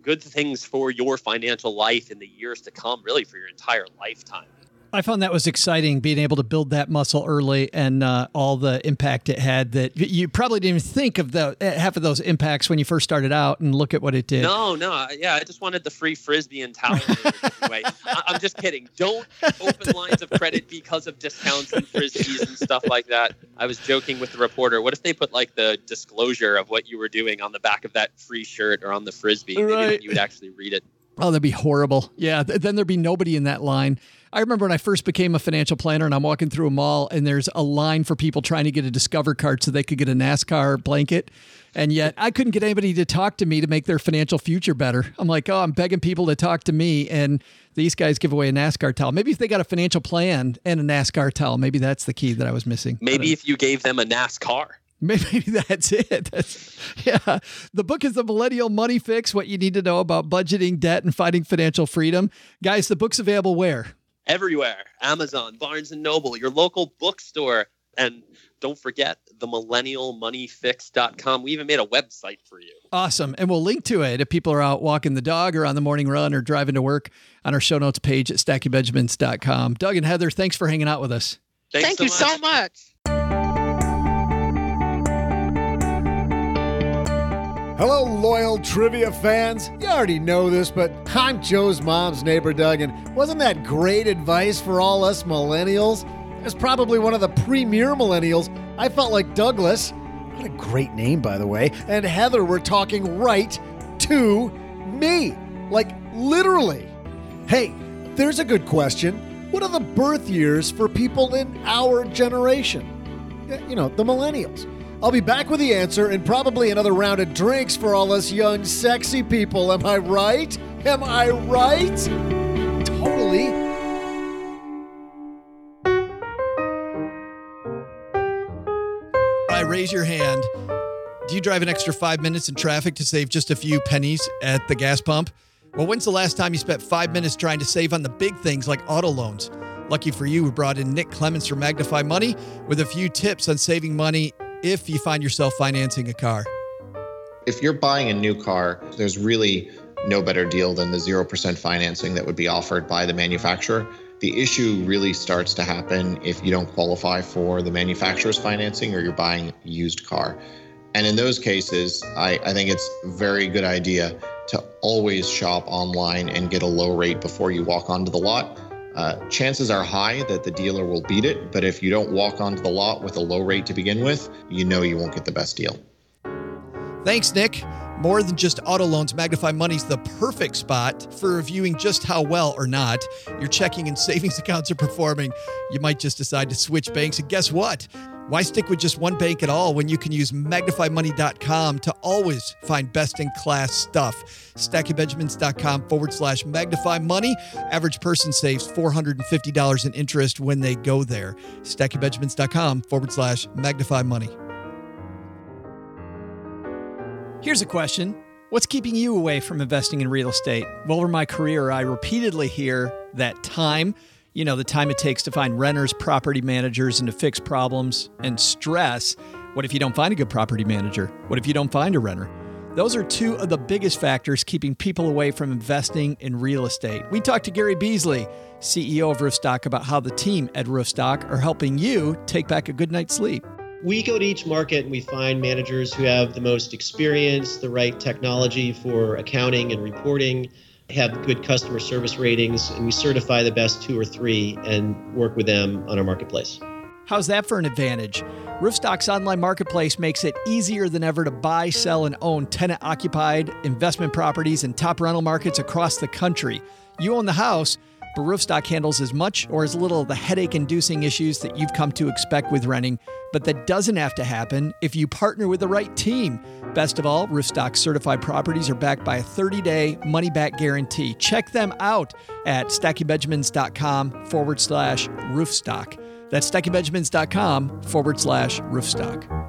good things for your financial life in the years to come, really for your entire lifetime. I found that was exciting, being able to build that muscle early, and all the impact it had that you probably didn't even think of half of those impacts when you first started out, and look at what it did. No. Yeah, I just wanted the free Frisbee and towel. Anyway, I'm just kidding. Don't open lines of credit because of discounts and Frisbees and stuff like that. I was joking with the reporter. What if they put like the disclosure of what you were doing on the back of that free shirt or on the Frisbee? Right. Maybe then you would actually read it. Oh, that'd be horrible. Yeah, then there'd be nobody in that line. I remember when I first became a financial planner, and I'm walking through a mall, and there's a line for people trying to get a Discover card so they could get a NASCAR blanket. And yet I couldn't get anybody to talk to me to make their financial future better. I'm like, oh, I'm begging people to talk to me, and these guys give away a NASCAR towel. Maybe if they got a financial plan and a NASCAR towel, maybe that's the key that I was missing. Maybe if you gave them a NASCAR. Maybe that's it. Yeah. The book is The Millennial Money Fix, What You Need to Know About Budgeting, Debt, and Finding Financial Freedom. Guys, the book's available where? Everywhere. Amazon, Barnes & Noble, your local bookstore. And don't forget, themillennialmoneyfix.com. We even made a website for you. Awesome. And we'll link to it if people are out walking the dog or on the morning run or driving to work on our show notes page at StackingBenjamins.com. Doug and Heather, thanks for hanging out with us. Thank you so much. Hello, loyal trivia fans. You already know this, but I'm Joe's mom's neighbor, Doug, and wasn't that great advice for all us millennials? As probably one of the premier millennials, I felt like Douglas, what a great name, by the way, and Heather were talking right to me. Like, literally. Hey, there's a good question. What are the birth years for people in our generation? You know, the millennials. I'll be back with the answer and probably another round of drinks for all us young, sexy people. Am I right? Am I right? Totally. I raise your hand. Do you drive an extra 5 minutes in traffic to save just a few pennies at the gas pump? Well, when's the last time you spent 5 minutes trying to save on the big things like auto loans? Lucky for you, we brought in Nick Clements from Magnify Money with a few tips on saving money if you find yourself financing a car. If you're buying a new car, there's really no better deal than the 0% financing that would be offered by the manufacturer. The issue really starts to happen if you don't qualify for the manufacturer's financing or you're buying a used car. And in those cases, I think it's a very good idea to always shop online and get a low rate before you walk onto the lot. Chances are high that the dealer will beat it, but if you don't walk onto the lot with a low rate to begin with, you know you won't get the best deal. Thanks, Nick. More than just auto loans, Magnify Money's the perfect spot for reviewing just how well or not your checking and savings accounts are performing. You might just decide to switch banks, and guess what? Why stick with just one bank at all when you can use MagnifyMoney.com to always find best-in-class stuff? StackingBenjamins.com/Magnify Money. Average person saves $450 in interest when they go there. StackingBenjamins.com/Magnify Money. Here's a question. What's keeping you away from investing in real estate? Well, over my career, I repeatedly hear that time. You know, the time it takes to find renters, property managers, and to fix problems and stress. What if you don't find a good property manager? What if you don't find a renter? Those are two of the biggest factors keeping people away from investing in real estate. We talked to Gary Beasley, CEO of Roofstock, about how the team at Roofstock are helping you take back a good night's sleep. We go to each market and we find managers who have the most experience, the right technology for accounting and reporting, have good customer service ratings, and we certify the best 2 or 3 and work with them on our marketplace. How's that for an advantage? Roofstock's online marketplace makes it easier than ever to buy, sell, and own tenant-occupied investment properties in top rental markets across the country. You own the house, but Roofstock handles as much or as little of the headache-inducing issues that you've come to expect with renting, but that doesn't have to happen if you partner with the right team. Best of all, Roofstock certified properties are backed by a 30-day money-back guarantee. Check them out at StackingBenjamins.com/Roofstock. That's StackingBenjamins.com/Roofstock.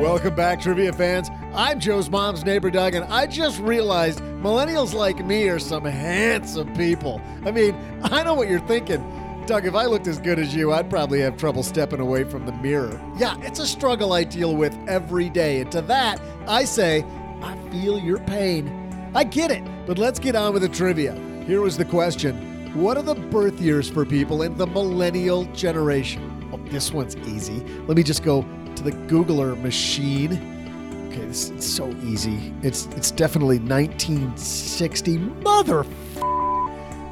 Welcome back, trivia fans. I'm Joe's mom's neighbor, Doug, and I just realized millennials like me are some handsome people. I mean, I know what you're thinking. Doug, if I looked as good as you, I'd probably have trouble stepping away from the mirror. Yeah, it's a struggle I deal with every day. And to that, I say, I feel your pain. I get it, but let's get on with the trivia. Here was the question. What are the birth years for people in the millennial generation? Oh, this one's easy. Let me just go to the Googler machine. Okay, this is so easy. It's definitely 1960.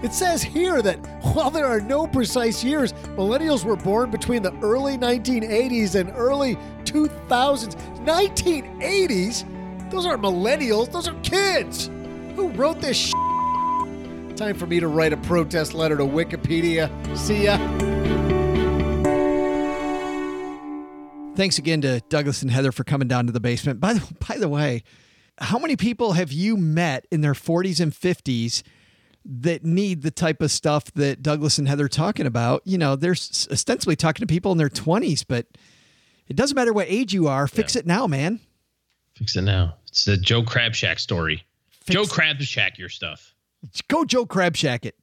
It says here that while there are no precise years, millennials were born between the early 1980s and early 2000s. 1980s? Those aren't millennials. Those are kids. Who wrote this shit? Time for me to write a protest letter to Wikipedia. See ya. Thanks again to Douglas and Heather for coming down to the basement. By the way, how many people have you met in their 40s and 50s that need the type of stuff that Douglas and Heather are talking about? You know, they're ostensibly talking to people in their 20s, but it doesn't matter what age you are. Fix it now, man. Fix it now. It's the Joe Crab Shack story. Joe Crab Shack your stuff. Go Joe Crab Shack it.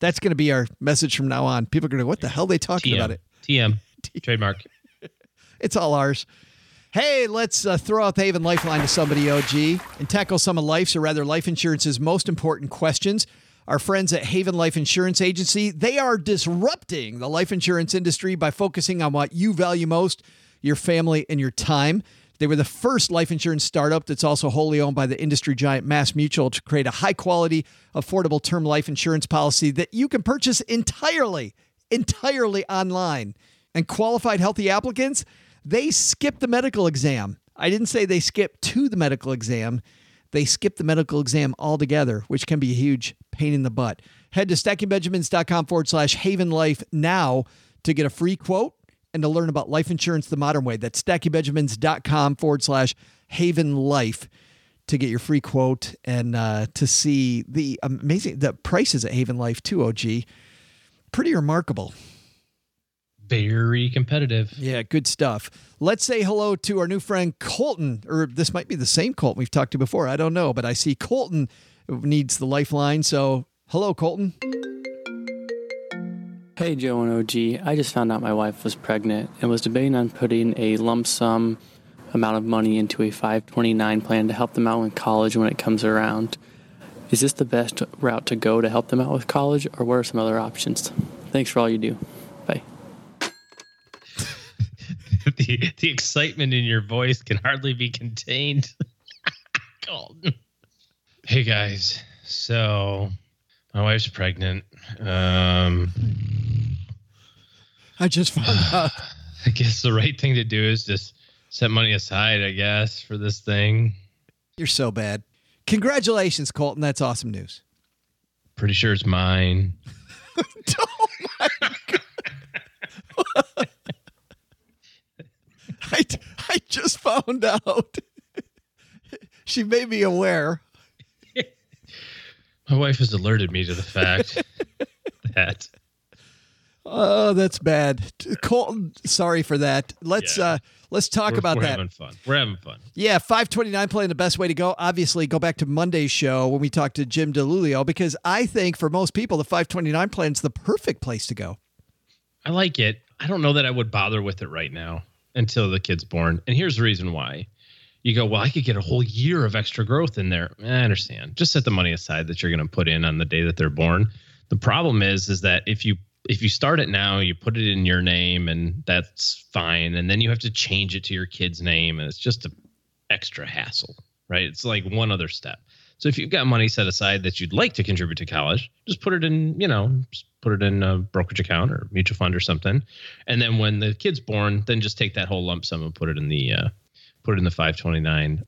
That's going to be our message from now on. People are going to go, what the hell are they talking about it? TM. Trademark. It's all ours. Hey, let's throw out the Haven Lifeline to somebody, OG, and tackle some of life's, or rather life insurance's, most important questions. Our friends at Haven Life Insurance Agency, they are disrupting the life insurance industry by focusing on what you value most, your family and your time. They were the first life insurance startup that's also wholly owned by the industry giant Mass Mutual to create a high-quality, affordable term life insurance policy that you can purchase entirely online. And qualified healthy applicants, they skip the medical exam. I didn't say they skip to the medical exam. They skip the medical exam altogether, which can be a huge pain in the butt. Head to StackingBenjamins.com/Haven Life now to get a free quote and to learn about life insurance the modern way. That's StackingBenjamins.com/Haven Life to get your free quote and to see the amazing prices at Haven Life too, OG. Pretty remarkable. Very competitive. Yeah, good stuff. Let's say hello to our new friend Colton, or this might be the same Colton we've talked to before. I don't know, but I see Colton needs the lifeline. So hello, Colton. Hey, Joe and OG. I just found out my wife was pregnant and was debating on putting a lump sum amount of money into a 529 plan to help them out in college when it comes around. Is this the best route to go to help them out with college, or what are some other options? Thanks for all you do. Bye. The excitement in your voice can hardly be contained. Hey, guys. So my wife's pregnant. I just found out. I guess the right thing to do is just set money aside, I guess, for this thing. You're so bad. Congratulations, Colton. That's awesome news. Pretty sure it's mine. Oh, my God. I just found out. She made me aware. My wife has alerted me to the fact that. Oh, that's bad, Colton. Sorry for that. Let's talk about that. We're having fun. Yeah, 529 plan, the best way to go. Obviously, go back to Monday's show when we talked to Jim DiLulio, because I think for most people, the 529 plan is the perfect place to go. I like it. I don't know that I would bother with it right now until the kid's born, and here's the reason why. You go, well, I could get a whole year of extra growth in there. I understand. Just set the money aside that you're going to put in on the day that they're born. The problem is that if you start it now, you put it in your name, and that's fine. And then you have to change it to your kid's name, and it's just an extra hassle, right? It's like one other step. So if you've got money set aside that you'd like to contribute to college, just put it in, put it in a brokerage account or mutual fund or something. And then when the kid's born, then just take that whole lump sum and put it in the 529.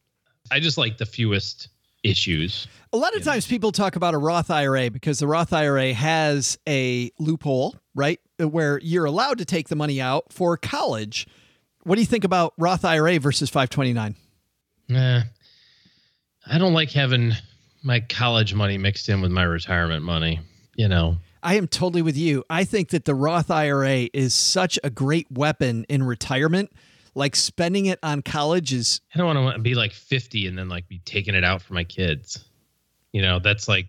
I just like the fewest issues. A lot of times people talk about a Roth IRA because the Roth IRA has a loophole, right? Where you're allowed to take the money out for college. What do you think about Roth IRA versus 529? I don't like having my college money mixed in with my retirement money, I am totally with you. I think that the Roth IRA is such a great weapon in retirement. Like spending it on college is... I don't want to be like 50 and then like be taking it out for my kids. That's like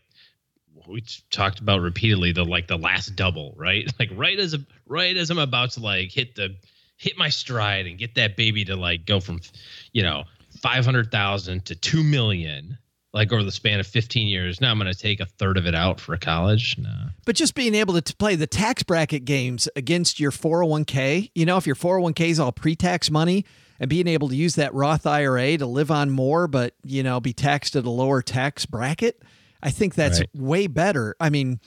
we talked about repeatedly, the last double, right? Like right as I'm about to like hit my stride and get that baby to like go from, 500,000 to 2 million, like over the span of 15 years. Now I'm going to take a third of it out for college. No. But just being able to play the tax bracket games against your 401k, if your 401k is all pre-tax money and being able to use that Roth IRA to live on more, but, be taxed at a lower tax bracket, I think that's way better. I mean,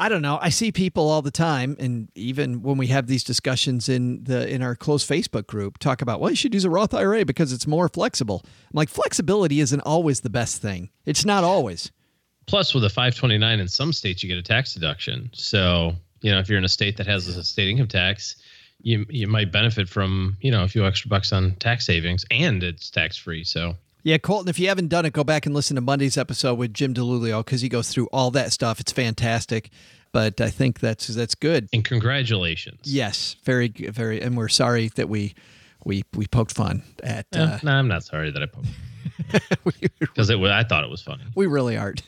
I don't know. I see people all the time. And even when we have these discussions in our close Facebook group, talk about, well, you should use a Roth IRA because it's more flexible. I'm like, flexibility isn't always the best thing. It's not always. Plus with a 529 in some states, you get a tax deduction. So, if you're in a state that has a state income tax, you might benefit from, a few extra bucks on tax savings, and it's tax free. So yeah, Colton, if you haven't done it, go back and listen to Monday's episode with Jim DiLulio because he goes through all that stuff. It's fantastic, but I think that's good. And congratulations. Yes, very, very. And we're sorry that we poked fun at. No, I'm not sorry that I poked fun. Because I thought it was funny. We really aren't.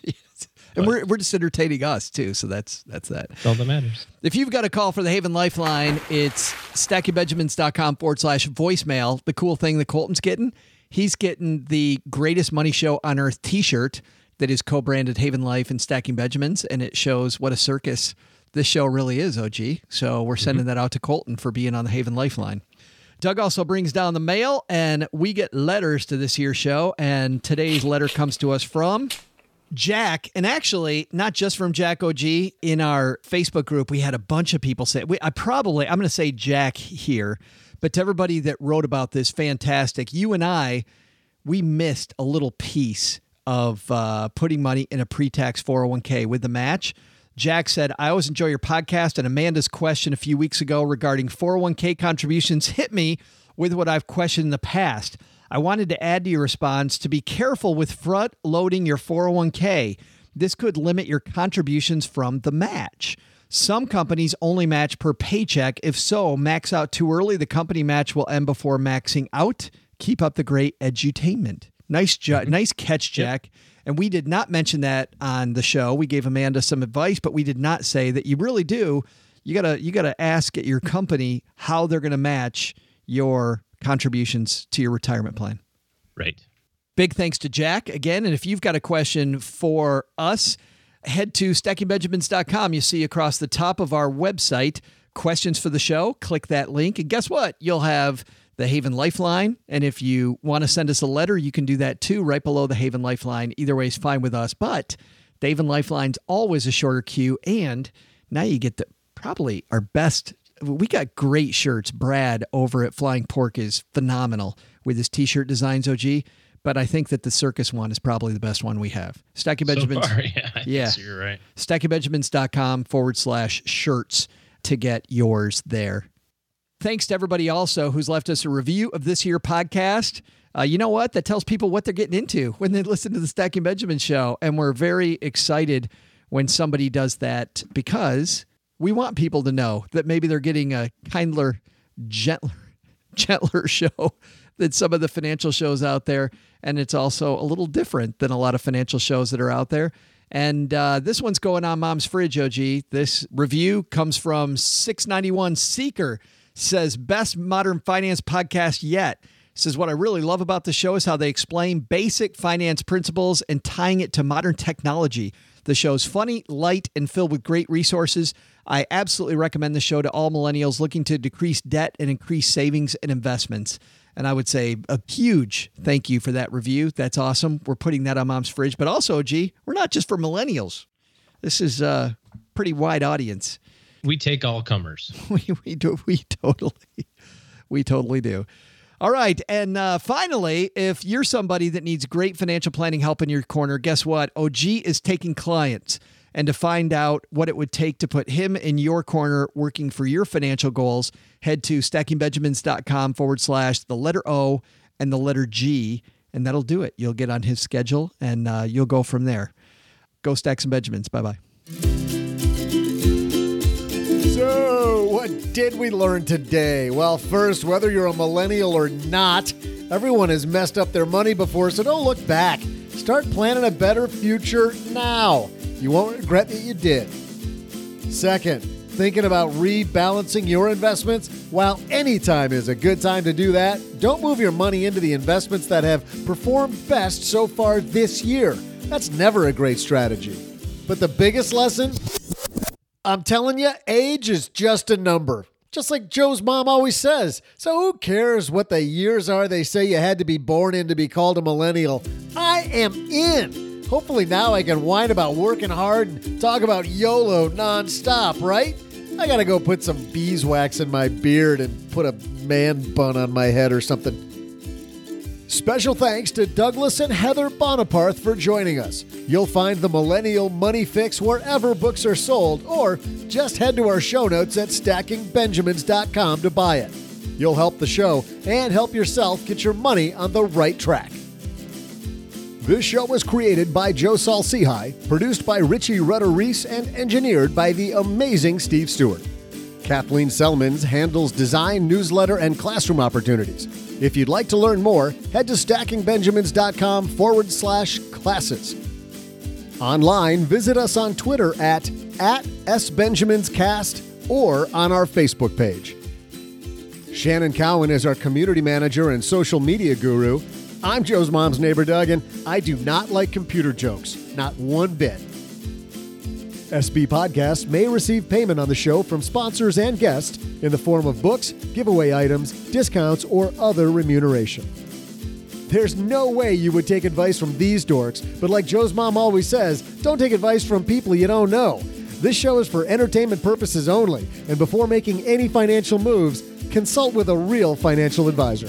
And we're just entertaining us, too. So that's that. That's all that matters. If you've got a call for the Haven Lifeline, it's StackingBenjamins.com/voicemail. The cool thing that Colton's getting, he's getting the Greatest Money Show on Earth t-shirt that is co-branded Haven Life and Stacking Benjamins. And it shows what a circus this show really is, OG. So we're sending that out to Colton for being on the Haven Lifeline. Doug also brings down the mail, and we get letters to this here show. And today's letter comes to us from Jack, and actually not just from Jack, OG. In our Facebook group, we had a bunch of people say, I'm going to say Jack here, but to everybody that wrote about this, fantastic. You and I, we missed a little piece of putting money in a pre-tax 401k with the match. Jack said, I always enjoy your podcast, and Amanda's question a few weeks ago regarding 401k contributions hit me with what I've questioned in the past. I wanted to add to your response to be careful with front-loading your 401k. This could limit your contributions from the match. Some companies only match per paycheck. If so, max out too early. The company match will end before maxing out. Keep up the great edutainment. Nice catch, Jack. Yep. And we did not mention that on the show. We gave Amanda some advice, but we did not say that you really do you gotta ask at your company how they're going to match your contributions to your retirement plan. Right. Big thanks to Jack again. And if you've got a question for us, head to StackingBenjamins.com. You see across the top of our website, questions for the show. Click that link. And guess what? You'll have the Haven Lifeline. And if you want to send us a letter, you can do that too, right below the Haven Lifeline. Either way is fine with us. But the Haven Lifeline's always a shorter queue. And now you get the probably our best. We got great shirts. Brad over at Flying Pork is phenomenal with his T-shirt designs, OG. But I think that the circus one is probably the best one we have. Stacking Benjamins. So far, yeah. You're right. StackingBenjamins.com/shirts to get yours there. Thanks to everybody also who's left us a review of this year's podcast. You know what? That tells people what they're getting into when they listen to the Stacking Benjamin Show. And we're very excited when somebody does that because we want people to know that maybe they're getting a kindler, gentler show than some of the financial shows out there. And it's also a little different than a lot of financial shows that are out there. And this one's going on Mom's Fridge, OG. This review comes from 691 Seeker. Says, best modern finance podcast yet. Says, what I really love about the show is how they explain basic finance principles and tying it to modern technology. The show's funny, light, and filled with great resources. I absolutely recommend the show to all millennials looking to decrease debt and increase savings and investments. And I would say a huge thank you for that review. That's awesome. We're putting that on Mom's Fridge. But also, G, we're not just for millennials. This is a pretty wide audience. We take all comers. We do. We totally do. All right. And finally, if you're somebody that needs great financial planning help in your corner, guess what? OG is taking clients. And to find out what it would take to put him in your corner working for your financial goals, head to stackingbenjamins.com/O&G, and that'll do it. You'll get on his schedule, and you'll go from there. Go Stacks and Benjamins. Bye-bye. So, what did we learn today? Well, first, whether you're a millennial or not, everyone has messed up their money before, so don't look back. Start planning a better future now. You won't regret that you did. Second, thinking about rebalancing your investments? While any time is a good time to do that, don't move your money into the investments that have performed best so far this year. That's never a great strategy. But the biggest lesson? I'm telling you, age is just a number. Just like Joe's mom always says. So who cares what the years are they say you had to be born in to be called a millennial? I am in. Hopefully now I can whine about working hard and talk about YOLO nonstop, right? I gotta go put some beeswax in my beard and put a man bun on my head or something. Special thanks to Douglas and Heather Boneparth for joining us. You'll find the Millennial Money Fix wherever books are sold, or just head to our show notes at StackingBenjamins.com to buy it. You'll help the show and help yourself get your money on the right track. This show was created by Joe Saul-Sehy, produced by Richie Rutter-Reese, and engineered by the amazing Steve Stewart. Kathleen Selmans handles design, newsletter, and classroom opportunities. If you'd like to learn more, head to stackingbenjamins.com/classes. Online, visit us on Twitter at @SBenjaminsCast or on our Facebook page. Shannon Cowan is our community manager and social media guru. I'm Joe's mom's neighbor, Doug, and I do not like computer jokes. Not one bit. SB Podcast may receive payment on the show from sponsors and guests in the form of books, giveaway items, discounts, or other remuneration. There's no way you would take advice from these dorks, but like Joe's mom always says, don't take advice from people you don't know. This show is for entertainment purposes only, and before making any financial moves, consult with a real financial advisor.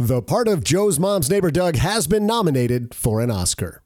The part of Joe's Mom's Neighbor Doug has been nominated for an Oscar.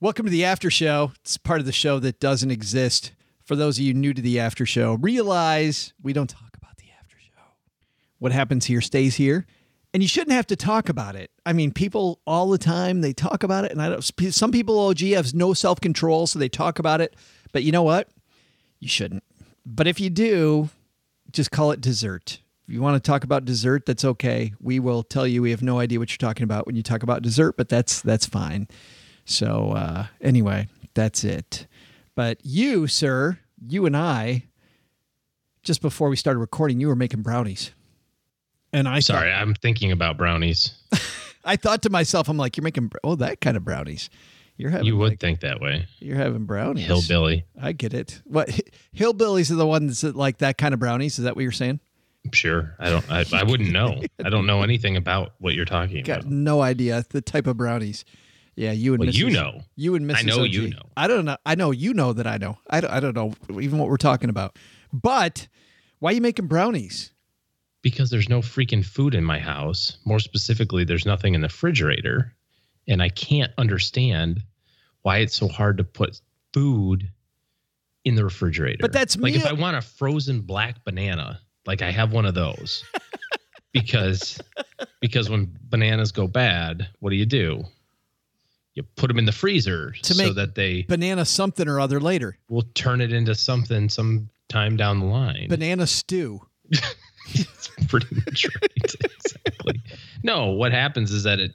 Welcome to the after show. It's part of the show that doesn't exist. For those of you new to the after show, realize we don't talk about the after show. What happens here stays here, and you shouldn't have to talk about it. I mean, people all the time, they talk about it, and I don't. Some people, oh, gee, have no self-control, so they talk about it. But you know what? You shouldn't. But if you do, just call it dessert. If you want to talk about dessert, that's okay. We will tell you we have no idea what you're talking about when you talk about dessert, but that's fine. So anyway, that's it. But you, sir, you and I, just before we started recording, you were making brownies. And I'm thinking about brownies. I thought to myself, I'm like, you're making, that kind of brownies. You would think that way. You're having brownies. Hillbilly. I get it. What, hillbillies are the ones that like that kind of brownies? Is that what you're saying? Sure. I wouldn't know. I don't know anything about what you're talking about. Got no idea the type of brownies. Yeah, you and Mrs. You know. You and Mrs. I know OG. You know. I don't know. I know you know that I know. I don't know even what we're talking about. But why are you making brownies? Because there's no freaking food in my house. More specifically, there's nothing in the refrigerator. And I can't understand why it's so hard to put food in the refrigerator. But that's like if I want a frozen black banana, like I have one of those. because when bananas go bad, what do? You put them in the freezer to make so that they banana something or other later. We'll turn it into something sometime down the line. Banana stew. It's pretty much right. Exactly. No, what happens is that it,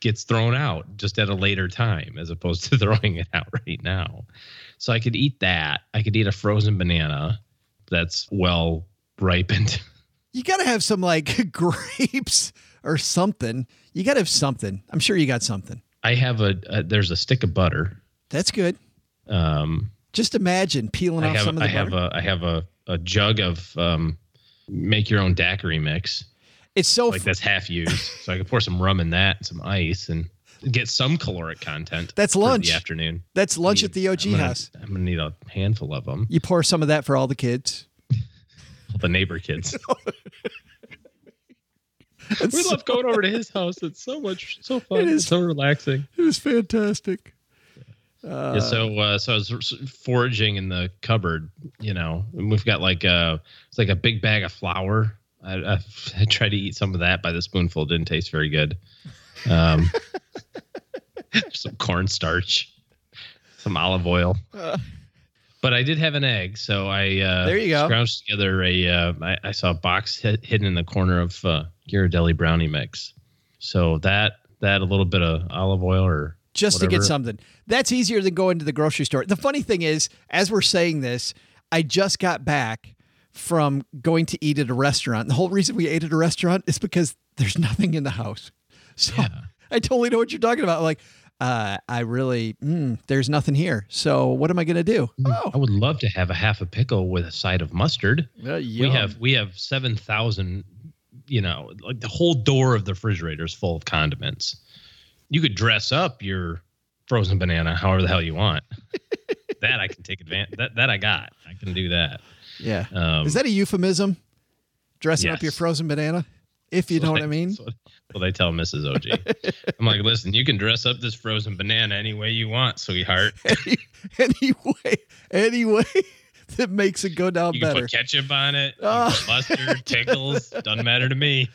gets thrown out just at a later time as opposed to throwing it out right now. So I could eat that. I could eat a frozen banana that's well ripened. You got to have some like grapes or something. You got to have something. I'm sure you got something. I have there's a stick of butter. That's good. Just imagine peeling off some of the butter. I have a jug of make your own daiquiri mix. It's so like that's half used. So I could pour some rum in that, and some ice, and get some caloric content. That's lunch. For the afternoon. That's lunch at the OG house. I'm gonna need a handful of them. You pour some of that for all the kids. All the neighbor kids. We love going over to his house. It's so much, so fun. It is, it's so relaxing. It was fantastic. Yeah. So I was foraging in the cupboard, and we've got it's like a big bag of flour. I tried to eat some of that by the spoonful. It didn't taste very good. Some cornstarch, some olive oil. But I did have an egg, so I scrounged together I saw a box hidden in the corner of Ghirardelli brownie mix. So that a little bit of olive oil or just whatever. To get something. That's easier than going to the grocery store. The funny thing is, as we're saying this, I just got back from going to eat at a restaurant. The whole reason we ate at a restaurant is because there's nothing in the house. So yeah. I totally know what you're talking about. Like, there's nothing here. So what am I going to do? Oh. I would love to have a half a pickle with a side of mustard. We have 7,000, like the whole door of the refrigerator is full of condiments. You could dress up your frozen banana however the hell you want. That I can take advantage. That I got. I can do that. Yeah. Is that a euphemism? Dressing up your frozen banana? If you know what I mean. That's what I tell Mrs. OG. I'm like, listen, you can dress up this frozen banana any way you want, sweetheart. Any way that makes it go down better. You can put ketchup on it, put mustard, pickles. Doesn't matter to me.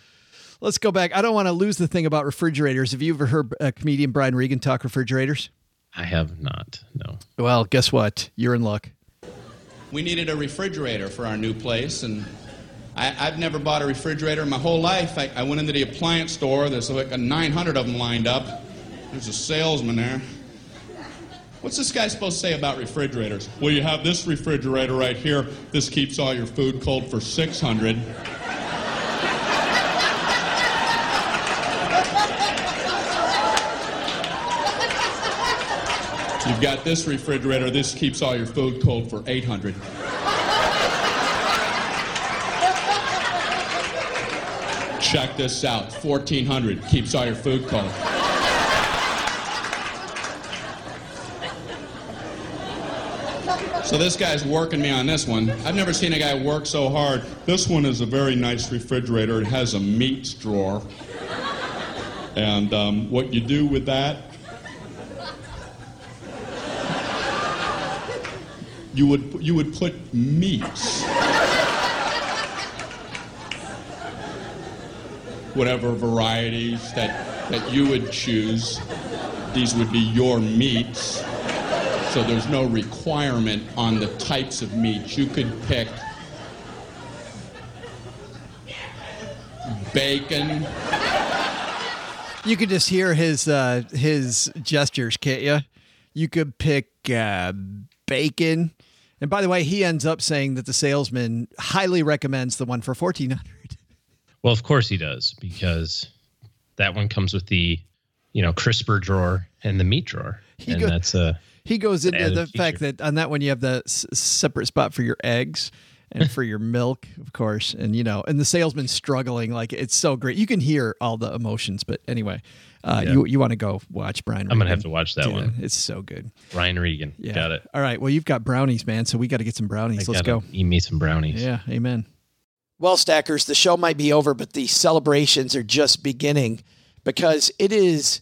Let's go back. I don't want to lose the thing about refrigerators. Have you ever heard comedian Brian Regan talk refrigerators? I have not, no. Well, guess what? You're in luck. We needed a refrigerator for our new place, and I've never bought a refrigerator in my whole life. I went into the appliance store. There's like 900 of them lined up. There's a salesman there. What's this guy supposed to say about refrigerators? Well, you have this refrigerator right here. This keeps all your food cold for 600. You've got this refrigerator. This keeps all your food cold for 800. Check this out, 1400 keeps all your food cold. So this guy's working me on this one. I've never seen a guy work so hard. This one is a very nice refrigerator. It has a meats drawer. And what you do with that You would put meats. Whatever varieties that you would choose, these would be your meats. So there's no requirement on the types of meats. You could pick bacon. You could just hear his gestures, can't you? You could pick bacon. And by the way, he ends up saying that the salesman highly recommends the one for $1,400. Well, of course he does, because that one comes with the, crisper drawer and the meat drawer. He goes into the fact that on that one you have the separate spot for your eggs and for your milk, of course. And, and the salesman's struggling. Like, it's so great. You can hear all the emotions. But anyway, you want to go watch Brian Regan. I'm going to have to watch that one. It's so good. Brian Regan. Yeah. Got it. All right. Well, you've got brownies, man. So we got to get some brownies. Let's go. Eat me some brownies. Yeah. Amen. Well, Stackers, the show might be over, but the celebrations are just beginning, because it is